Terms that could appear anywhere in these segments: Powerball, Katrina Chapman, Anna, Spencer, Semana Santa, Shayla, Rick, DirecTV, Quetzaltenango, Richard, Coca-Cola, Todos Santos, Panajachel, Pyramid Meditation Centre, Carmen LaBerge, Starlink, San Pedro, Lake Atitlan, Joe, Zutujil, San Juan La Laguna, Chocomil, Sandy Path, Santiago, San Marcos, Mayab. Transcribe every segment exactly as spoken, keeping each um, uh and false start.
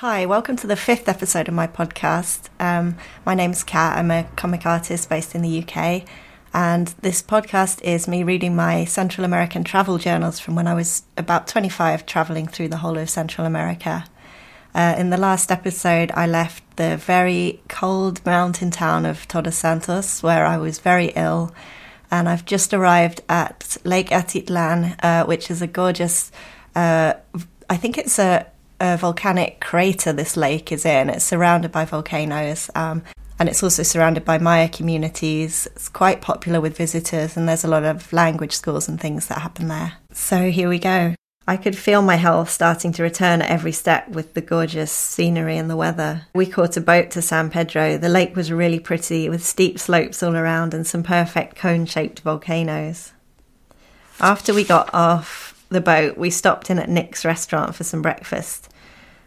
Hi, welcome to the fifth episode of my podcast. Um, my name's Kat. I'm a comic artist based in the U K, and this podcast is me reading my Central American travel journals from when I was about twenty-five, travelling through the whole of Central America. Uh, in the last episode, I left the very cold mountain town of Todos Santos, where I was very ill, and I've just arrived at Lake Atitlan, uh, which is a gorgeous, uh, I think it's a a volcanic crater this lake is in. It's surrounded by volcanoes, um, and it's also surrounded by Maya communities. It's quite popular with visitors, and there's a lot of language schools and things that happen there. So here we go. I could feel my health starting to return at every step with the gorgeous scenery and the weather. We caught a boat to San Pedro. The lake was really pretty, with steep slopes all around and some perfect cone-shaped volcanoes. After we got off the boat, we stopped in at Nick's restaurant for some breakfast.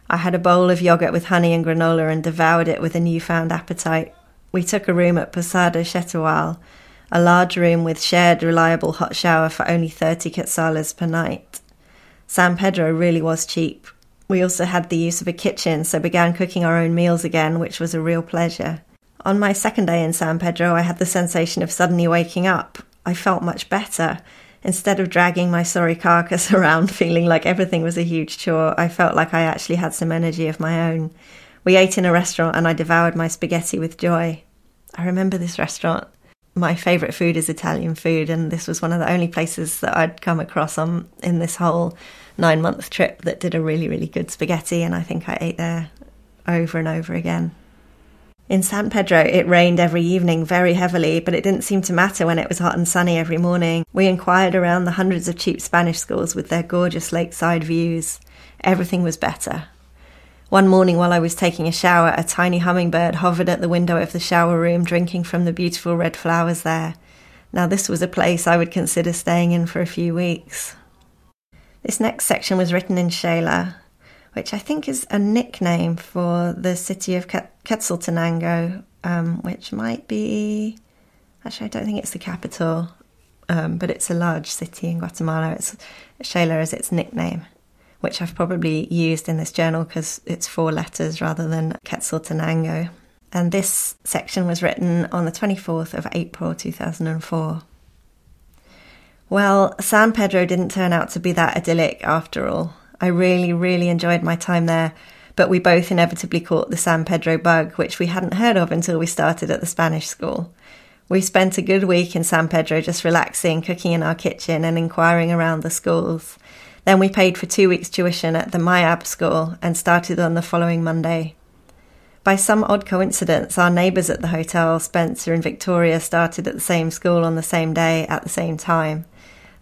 I had a bowl of yogurt with honey and granola and devoured it with a newfound appetite. We took a room at Posada Chetumal, a large room with shared reliable hot shower for only thirty quetzales per night. San Pedro really was cheap. We also had the use of a kitchen, so began cooking our own meals again, which was a real pleasure. On my second day in San Pedro, I had the sensation of suddenly waking up. I felt much better. Instead of dragging my sorry carcass around feeling like everything was a huge chore, I felt like I actually had some energy of my own. We ate in a restaurant and I devoured my spaghetti with joy. I remember this restaurant. My favourite food is Italian food, and this was one of the only places that I'd come across on in this whole nine-month trip that did a really, really good spaghetti, and I think I ate there over and over again. In San Pedro, it rained every evening very heavily, but it didn't seem to matter when it was hot and sunny every morning. We inquired around the hundreds of cheap Spanish schools with their gorgeous lakeside views. Everything was better. One morning while I was taking a shower, a tiny hummingbird hovered at the window of the shower room, drinking from the beautiful red flowers there. Now this was a place I would consider staying in for a few weeks. This next section was written in Xela, which I think is a nickname for the city of Quetzaltenango, um, which might be... Actually, I don't think it's the capital, um, but it's a large city in Guatemala. It's Shayla is its nickname, which I've probably used in this journal because it's four letters rather than Quetzaltenango. And this section was written on the twenty-fourth of April two thousand four. Well, San Pedro didn't turn out to be that idyllic after all. I really, really enjoyed my time there, but we both inevitably caught the San Pedro bug, which we hadn't heard of until we started at the Spanish school. We spent a good week in San Pedro just relaxing, cooking in our kitchen and inquiring around the schools. Then we paid for two weeks tuition at the Mayab school and started on the following Monday. By some odd coincidence, our neighbours at the hotel, Spencer and Victoria, started at the same school on the same day at the same time.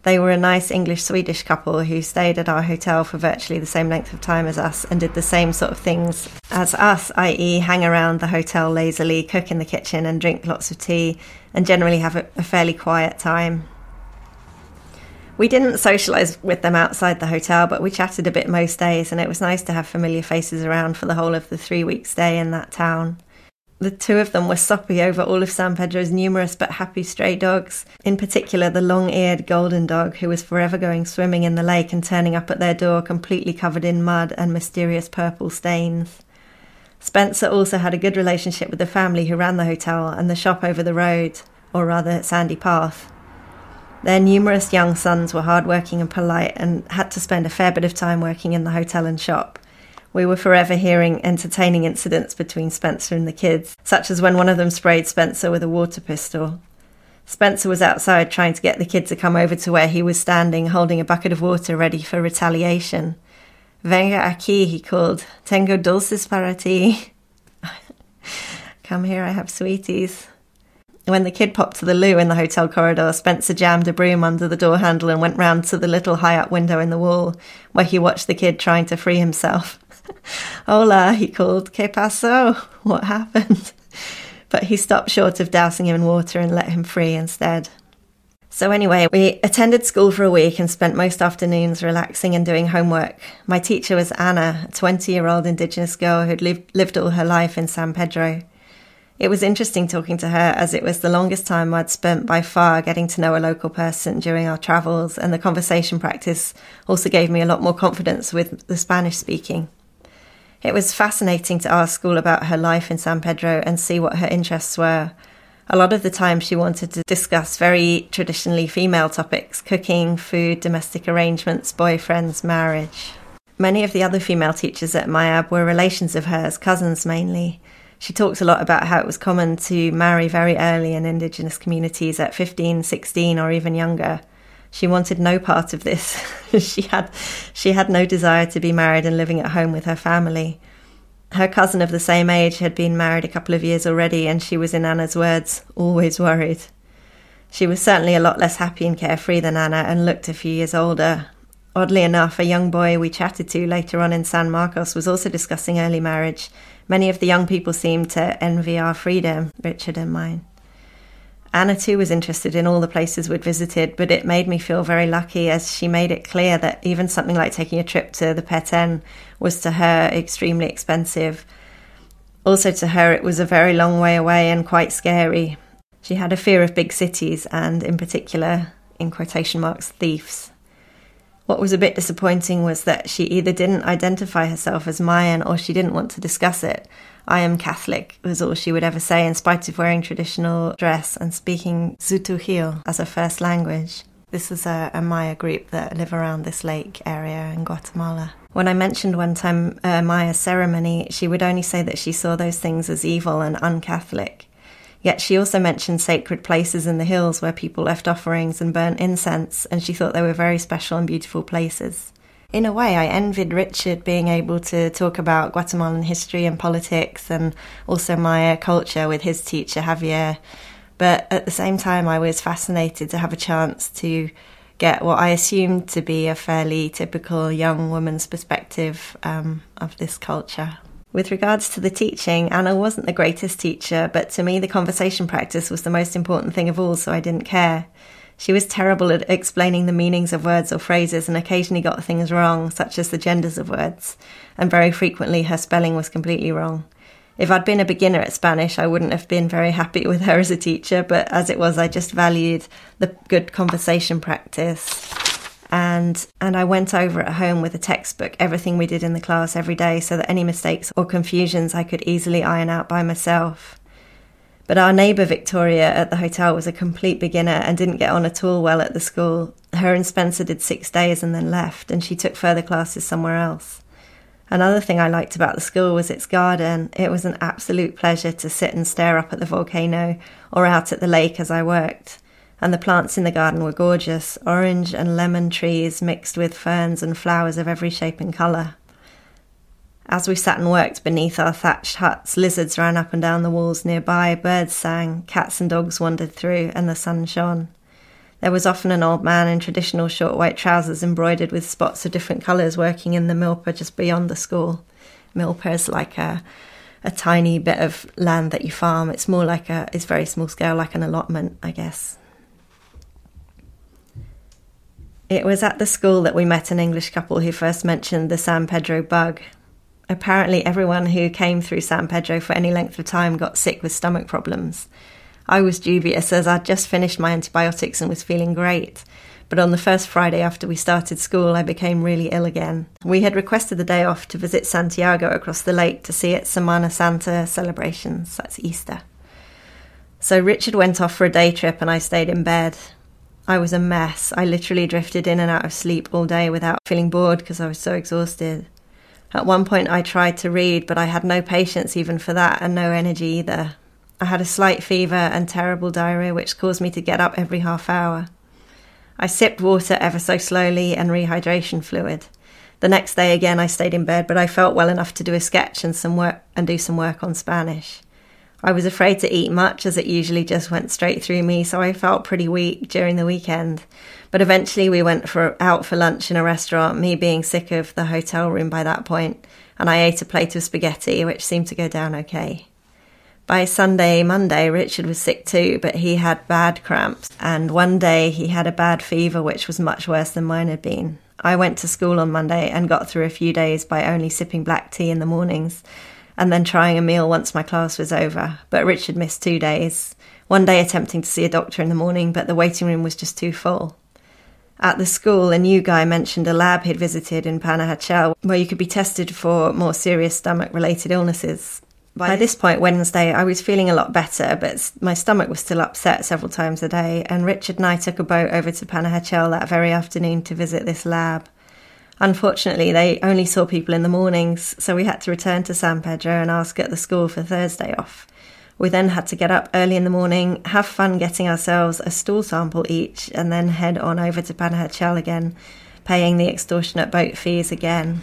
They were a nice English-Swedish couple who stayed at our hotel for virtually the same length of time as us and did the same sort of things as us, that is hang around the hotel lazily, cook in the kitchen and drink lots of tea and generally have a, a fairly quiet time. We didn't socialise with them outside the hotel, but we chatted a bit most days, and it was nice to have familiar faces around for the whole of the three-week stay in that town. The two of them were soppy over all of San Pedro's numerous but happy stray dogs, in particular the long-eared golden dog who was forever going swimming in the lake and turning up at their door completely covered in mud and mysterious purple stains. Spencer also had a good relationship with the family who ran the hotel and the shop over the road, or rather Sandy Path. Their numerous young sons were hardworking and polite and had to spend a fair bit of time working in the hotel and shop. We were forever hearing entertaining incidents between Spencer and the kids, such as when one of them sprayed Spencer with a water pistol. Spencer was outside trying to get the kid to come over to where he was standing, holding a bucket of water ready for retaliation. "Venga aquí," he called. "Tengo dulces para ti." "Come here, I have sweeties." When the kid popped to the loo in the hotel corridor, Spencer jammed a broom under the door handle and went round to the little high-up window in the wall, where he watched the kid trying to free himself. "Hola," he called. "Que pasó?" "What happened?" But he stopped short of dousing him in water and let him free instead. So anyway, we attended school for a week and spent most afternoons relaxing and doing homework. My teacher was Anna, a twenty-year-old indigenous girl who'd lived, lived all her life in San Pedro. It was interesting talking to her, as it was the longest time I'd spent by far getting to know a local person during our travels, and the conversation practice also gave me a lot more confidence with the Spanish speaking. It was fascinating to ask school about her life in San Pedro and see what her interests were. A lot of the time she wanted to discuss very traditionally female topics, cooking, food, domestic arrangements, boyfriends, marriage. Many of the other female teachers at Mayab were relations of hers, cousins mainly. She talked a lot about how it was common to marry very early in indigenous communities at fifteen, sixteen or even younger. She wanted no part of this. she had she had no desire to be married and living at home with her family. Her cousin of the same age had been married a couple of years already, and she was, in Anna's words, always worried. She was certainly a lot less happy and carefree than Anna and looked a few years older. Oddly enough, a young boy we chatted to later on in San Marcos was also discussing early marriage. Many of the young people seemed to envy our freedom, Richard and mine. Anna too was interested in all the places we'd visited, but it made me feel very lucky as she made it clear that even something like taking a trip to the Peten was to her extremely expensive. Also to her it was a very long way away and quite scary. She had a fear of big cities and, in particular, in quotation marks, thieves. What was a bit disappointing was that she either didn't identify herself as Mayan or she didn't want to discuss it. I am Catholic was all she would ever say, in spite of wearing traditional dress and speaking Zutujil as her first language. This is a, a Maya group that live around this lake area in Guatemala. When I mentioned one time a Maya ceremony, she would only say that she saw those things as evil and un-Catholic. Yet she also mentioned sacred places in the hills where people left offerings and burnt incense, and she thought they were very special and beautiful places. In a way, I envied Richard being able to talk about Guatemalan history and politics and also Maya culture with his teacher, Javier. But at the same time, I was fascinated to have a chance to get what I assumed to be a fairly typical young woman's perspective um, of this culture. With regards to the teaching, Anna wasn't the greatest teacher, but to me the conversation practice was the most important thing of all, so I didn't care. She was terrible at explaining the meanings of words or phrases and occasionally got things wrong, such as the genders of words, and very frequently her spelling was completely wrong. If I'd been a beginner at Spanish, I wouldn't have been very happy with her as a teacher, but as it was, I just valued the good conversation practice. And and I went over at home with a textbook everything we did in the class every day, so that any mistakes or confusions I could easily iron out by myself. But our neighbour Victoria at the hotel was a complete beginner and didn't get on at all well at the school. Her and Spencer did six days and then left, and she took further classes somewhere else. Another thing I liked about the school was its garden. It was an absolute pleasure to sit and stare up at the volcano or out at the lake as I worked. And the plants in the garden were gorgeous, orange and lemon trees mixed with ferns and flowers of every shape and colour. As we sat and worked beneath our thatched huts, lizards ran up and down the walls nearby, birds sang, cats and dogs wandered through, and the sun shone. There was often an old man in traditional short white trousers embroidered with spots of different colours working in the milpa just beyond the school. Milpa is like a... a tiny bit of land that you farm. It's more like a... it's very small scale, like an allotment, I guess. It was at the school that we met an English couple who first mentioned the San Pedro bug. Apparently everyone who came through San Pedro for any length of time got sick with stomach problems. I was dubious as I'd just finished my antibiotics and was feeling great. But on the first Friday after we started school, I became really ill again. We had requested the day off to visit Santiago across the lake to see its Semana Santa celebrations. That's Easter. So Richard went off for a day trip and I stayed in bed. I was a mess. I literally drifted in and out of sleep all day without feeling bored because I was so exhausted. At one point I tried to read, but I had no patience even for that and no energy either. I had a slight fever and terrible diarrhea which caused me to get up every half hour. I sipped water ever so slowly and rehydration fluid. The next day again I stayed in bed, but I felt well enough to do a sketch and some work and do some work on Spanish. I was afraid to eat much as it usually just went straight through me, so I felt pretty weak during the weekend. But eventually we went for, out for lunch in a restaurant, me being sick of the hotel room by that point, and I ate a plate of spaghetti, which seemed to go down okay. By Sunday, Monday, Richard was sick too, but he had bad cramps, and one day he had a bad fever, which was much worse than mine had been. I went to school on Monday and got through a few days by only sipping black tea in the mornings, and then trying a meal once my class was over. But Richard missed two days, one day attempting to see a doctor in the morning, but the waiting room was just too full. at the school, a new guy mentioned a lab he'd visited in Panajachel where you could be tested for more serious stomach-related illnesses. By this point, Wednesday, I was feeling a lot better, but my stomach was still upset several times a day, and Richard and I took a boat over to Panajachel that very afternoon to visit this lab. Unfortunately, they only saw people in the mornings, so we had to return to San Pedro and ask at the school for Thursday off. We then had to get up early in the morning, have fun getting ourselves a stool sample each, and then head on over to Panajachel again, paying the extortionate boat fees again.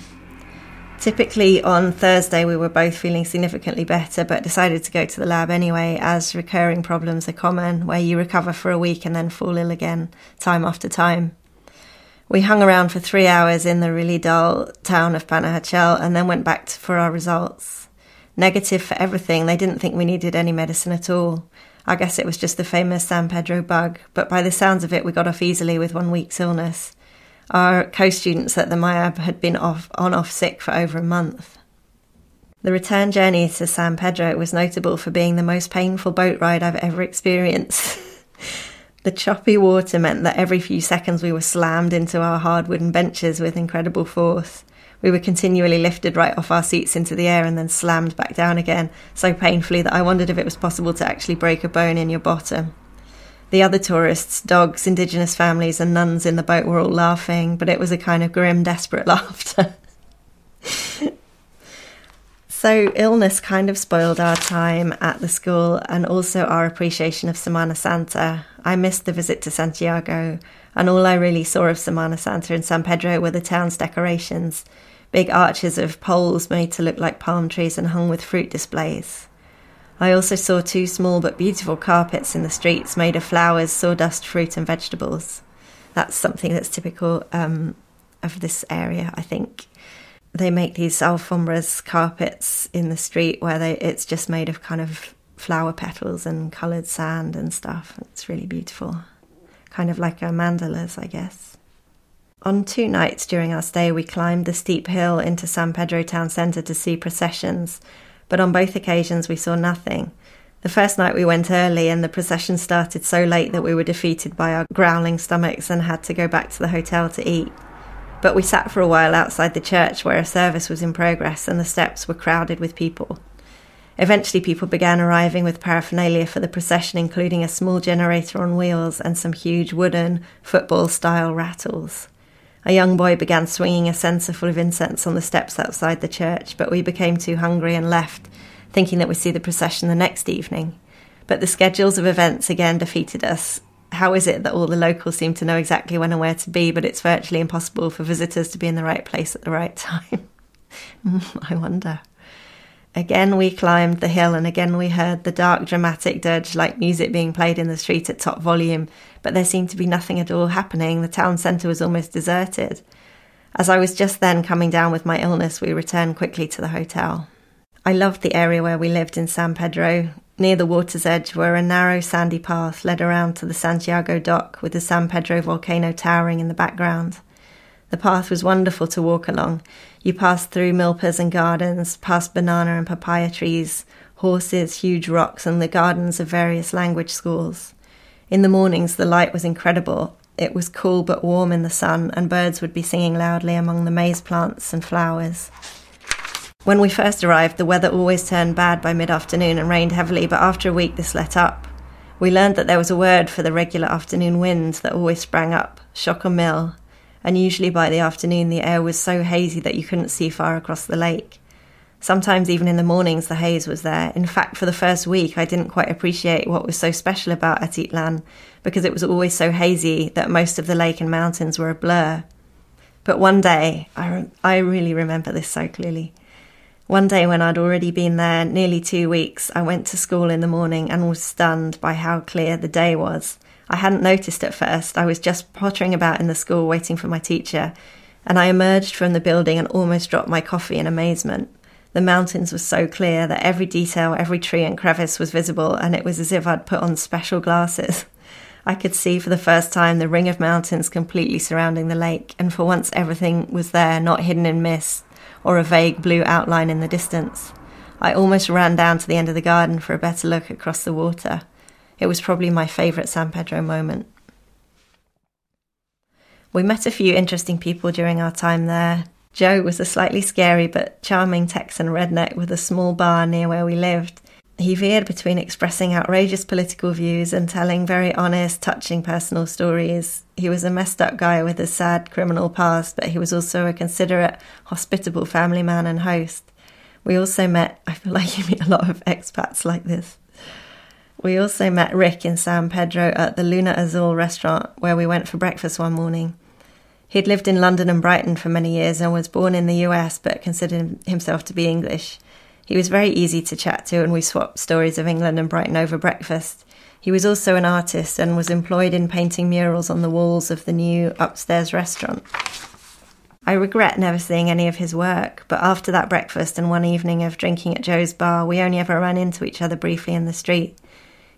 Typically on Thursday we were both feeling significantly better, but decided to go to the lab anyway, as recurring problems are common where you recover for a week and then fall ill again time after time. We hung around for three hours in the really dull town of Panajachel and then went back to, for our results. Negative for everything. They didn't think we needed any medicine at all. I guess it was just the famous San Pedro bug, but by the sounds of it we got off easily with one week's illness. Our co-students at the Mayab had been off on off sick for over a month. The return journey to San Pedro was notable for being the most painful boat ride I've ever experienced. The choppy water meant that every few seconds we were slammed into our hard wooden benches with incredible force. We were continually lifted right off our seats into the air and then slammed back down again, so painfully that I wondered if it was possible to actually break a bone in your bottom. The other tourists, dogs, indigenous families and nuns in the boat were all laughing, but it was a kind of grim, desperate laughter. So illness kind of spoiled our time at the school and also our appreciation of Semana Santa. I missed the visit to Santiago, and all I really saw of Semana Santa in San Pedro were the town's decorations, big arches of poles made to look like palm trees and hung with fruit displays. I also saw two small but beautiful carpets in the streets made of flowers, sawdust, fruit and vegetables. That's something that's typical um, of this area, I think. They make these alfombras, carpets in the street where they, it's just made of kind of flower petals and coloured sand and stuff. It's really beautiful. Kind of like a mandalas, I guess. On two nights during our stay, we climbed the steep hill into San Pedro town centre to see processions, but on both occasions we saw nothing. The first night we went early and the procession started so late that we were defeated by our growling stomachs and had to go back to the hotel to eat. But we sat for a while outside the church where a service was in progress and the steps were crowded with people. Eventually people began arriving with paraphernalia for the procession, including a small generator on wheels and some huge wooden football-style rattles. A young boy began swinging a censer full of incense on the steps outside the church, but we became too hungry and left, thinking that we'd see the procession the next evening. But the schedules of events again defeated us. How is it that all the locals seem to know exactly when and where to be, but it's virtually impossible for visitors to be in the right place at the right time? I wonder. Again we climbed the hill and again we heard the dark dramatic dirge-like music being played in the street at top volume, but there seemed to be nothing at all happening. The town centre was almost deserted. As I was just then coming down with my illness, we returned quickly to the hotel. I loved the area where we lived in San Pedro. Near the water's edge were a narrow sandy path led around to the Santiago dock with the San Pedro volcano towering in the background. The path was wonderful to walk along. You passed through milpas and gardens, past banana and papaya trees, horses, huge rocks, and the gardens of various language schools. In the mornings, the light was incredible. It was cool but warm in the sun, and birds would be singing loudly among the maize plants and flowers. When we first arrived, the weather always turned bad by mid-afternoon and rained heavily, but after a week this let up. We learned that there was a word for the regular afternoon wind that always sprang up, chocomil. And usually by the afternoon the air was so hazy that you couldn't see far across the lake. Sometimes even in the mornings the haze was there. In fact, for the first week I didn't quite appreciate what was so special about Atitlan, because it was always so hazy that most of the lake and mountains were a blur. But one day, I, re- I really remember this so clearly, one day when I'd already been there nearly two weeks, I went to school in the morning and was stunned by how clear the day was. I hadn't noticed at first. I was just pottering about in the school waiting for my teacher, and I emerged from the building and almost dropped my coffee in amazement. The mountains were so clear that every detail, every tree and crevice was visible, and it was as if I'd put on special glasses. I could see for the first time the ring of mountains completely surrounding the lake, and for once everything was there, not hidden in mist or a vague blue outline in the distance. I almost ran down to the end of the garden for a better look across the water. It was probably my favourite San Pedro moment. We met a few interesting people during our time there. Joe was a slightly scary but charming Texan redneck with a small bar near where we lived. He veered between expressing outrageous political views and telling very honest, touching personal stories. He was a messed up guy with a sad criminal past, but he was also a considerate, hospitable family man and host. We also met, I feel like you meet a lot of expats like this. We also met Rick in San Pedro at the Luna Azul restaurant where we went for breakfast one morning. He'd lived in London and Brighton for many years and was born in the U S but considered himself to be English. He was very easy to chat to and we swapped stories of England and Brighton over breakfast. He was also an artist and was employed in painting murals on the walls of the new upstairs restaurant. I regret never seeing any of his work, but after that breakfast and one evening of drinking at Joe's bar, we only ever ran into each other briefly in the street.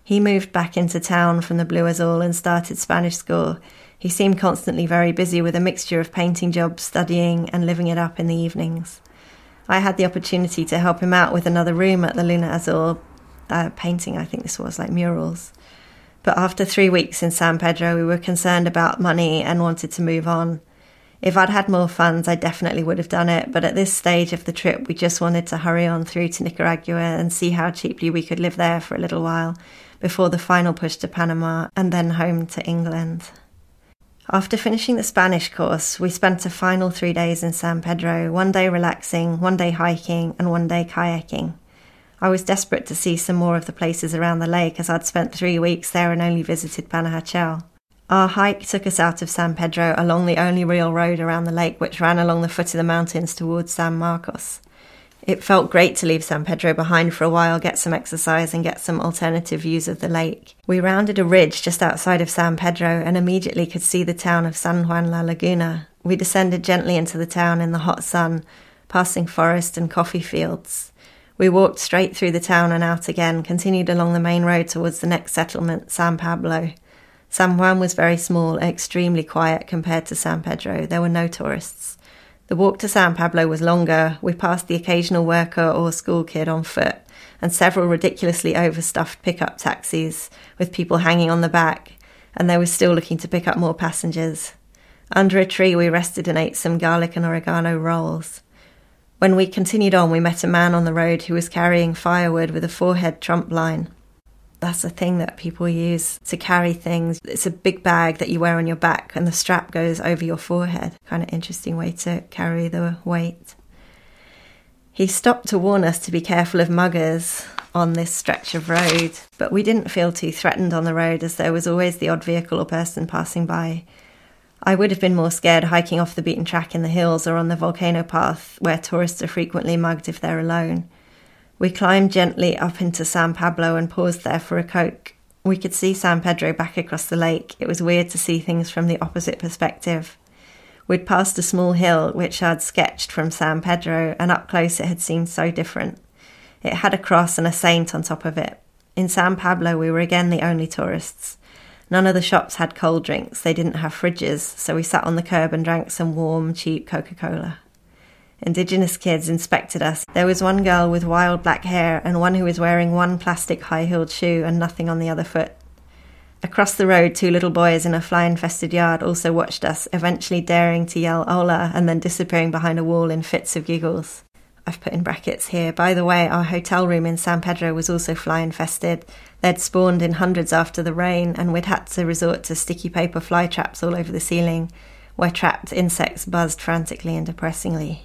He moved back into town from the Blue Azul and started Spanish school. He seemed constantly very busy with a mixture of painting jobs, studying and living it up in the evenings. I had the opportunity to help him out with another room at the Luna Azul, uh, painting, I think this was, like murals. But after three weeks in San Pedro, we were concerned about money and wanted to move on. If I'd had more funds, I definitely would have done it, but at this stage of the trip, we just wanted to hurry on through to Nicaragua and see how cheaply we could live there for a little while, before the final push to Panama and then home to England. After finishing the Spanish course, we spent a final three days in San Pedro, one day relaxing, one day hiking, and one day kayaking. I was desperate to see some more of the places around the lake as I'd spent three weeks there and only visited Panajachel. Our hike took us out of San Pedro along the only real road around the lake which ran along the foot of the mountains towards San Marcos. It felt great to leave San Pedro behind for a while, get some exercise and get some alternative views of the lake. We rounded a ridge just outside of San Pedro and immediately could see the town of San Juan La Laguna. We descended gently into the town in the hot sun, passing forest and coffee fields. We walked straight through the town and out again, continued along the main road towards the next settlement, San Pablo. San Juan was very small and extremely quiet compared to San Pedro. There were no tourists. The walk to San Pablo was longer. We passed the occasional worker or school kid on foot and several ridiculously overstuffed pickup taxis with people hanging on the back, and they were still looking to pick up more passengers. Under a tree we rested and ate some garlic and oregano rolls. When we continued on, we met a man on the road who was carrying firewood with a forehead trunk line. That's a thing that people use to carry things. It's a big bag that you wear on your back and the strap goes over your forehead. Kind of interesting way to carry the weight. He stopped to warn us to be careful of muggers on this stretch of road, but we didn't feel too threatened on the road as there was always the odd vehicle or person passing by. I would have been more scared hiking off the beaten track in the hills or on the volcano path where tourists are frequently mugged if they're alone. We climbed gently up into San Pablo and paused there for a Coke. We could see San Pedro back across the lake. It was weird to see things from the opposite perspective. We'd passed a small hill, which I'd sketched from San Pedro, and up close it had seemed so different. It had a cross and a saint on top of it. In San Pablo, we were again the only tourists. None of the shops had cold drinks. They didn't have fridges, so we sat on the curb and drank some warm, cheap Coca-Cola. Indigenous kids inspected us. There was one girl with wild black hair and one who was wearing one plastic high-heeled shoe and nothing on the other foot. Across the road, two little boys in a fly-infested yard also watched us, eventually daring to yell "Hola" and then disappearing behind a wall in fits of giggles. I've put in brackets here. By the way, our hotel room in San Pedro was also fly-infested. They'd spawned in hundreds after the rain and we'd had to resort to sticky paper fly traps all over the ceiling, where trapped insects buzzed frantically and depressingly.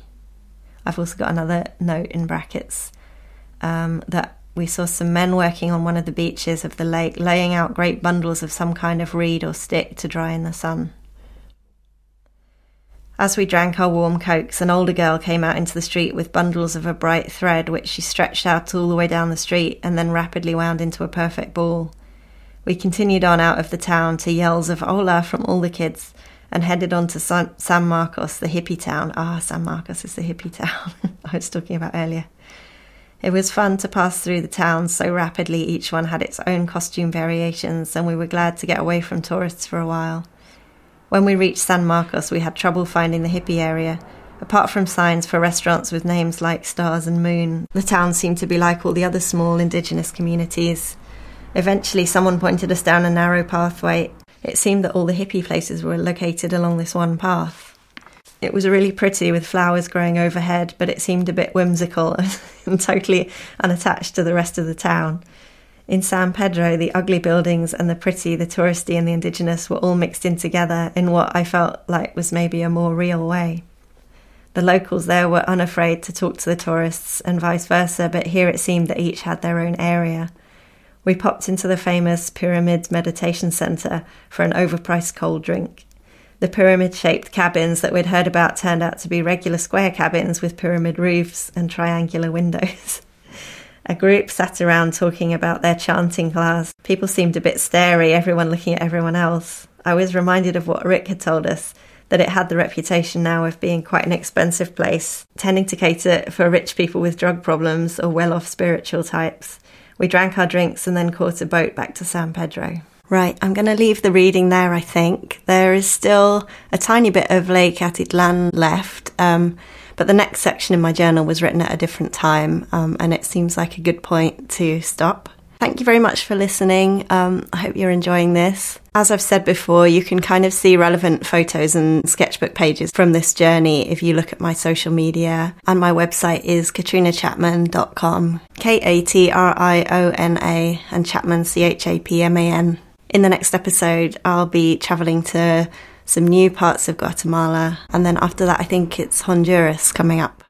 I've also got another note in brackets um, that we saw some men working on one of the beaches of the lake, laying out great bundles of some kind of reed or stick to dry in the sun. As we drank our warm cokes, an older girl came out into the street with bundles of a bright thread, which she stretched out all the way down the street and then rapidly wound into a perfect ball. We continued on out of the town to yells of "Hola" from all the kids, and headed on to San, San Marcos, the hippie town. Ah, San Marcos is the hippie town I was talking about earlier. It was fun to pass through the town so rapidly. Each one had its own costume variations, and we were glad to get away from tourists for a while. When we reached San Marcos, we had trouble finding the hippie area. Apart from signs for restaurants with names like Stars and Moon, the town seemed to be like all the other small indigenous communities. Eventually, someone pointed us down a narrow pathway. it seemed that all the hippie places were located along this one path. It was really pretty with flowers growing overhead, but it seemed a bit whimsical and totally unattached to the rest of the town. In San Pedro, the ugly buildings and the pretty, the touristy and the indigenous were all mixed in together in what I felt like was maybe a more real way. The locals there were unafraid to talk to the tourists and vice versa, but here it seemed that each had their own area. We popped into the famous Pyramid Meditation Centre for an overpriced cold drink. The pyramid-shaped cabins that we'd heard about turned out to be regular square cabins with pyramid roofs and triangular windows. A group sat around talking about their chanting class. People seemed a bit starey, everyone looking at everyone else. I was reminded of what Rick had told us, that it had the reputation now of being quite an expensive place, tending to cater for rich people with drug problems or well-off spiritual types. We drank our drinks and then caught a boat back to San Pedro. Right, I'm going to leave the reading there, I think. There is still a tiny bit of Lake Atitlan left, um, but the next section in my journal was written at a different time, um, and it seems like a good point to stop. Thank you very much for listening. Um, I hope you're enjoying this. As I've said before, you can kind of see relevant photos and sketchbook pages from this journey if you look at my social media. And my website is katrina chapman dot com, K A T R I O N A, and Chapman, C H A P M A N. In the next episode, I'll be travelling to some new parts of Guatemala. And then after that, I think it's Honduras coming up.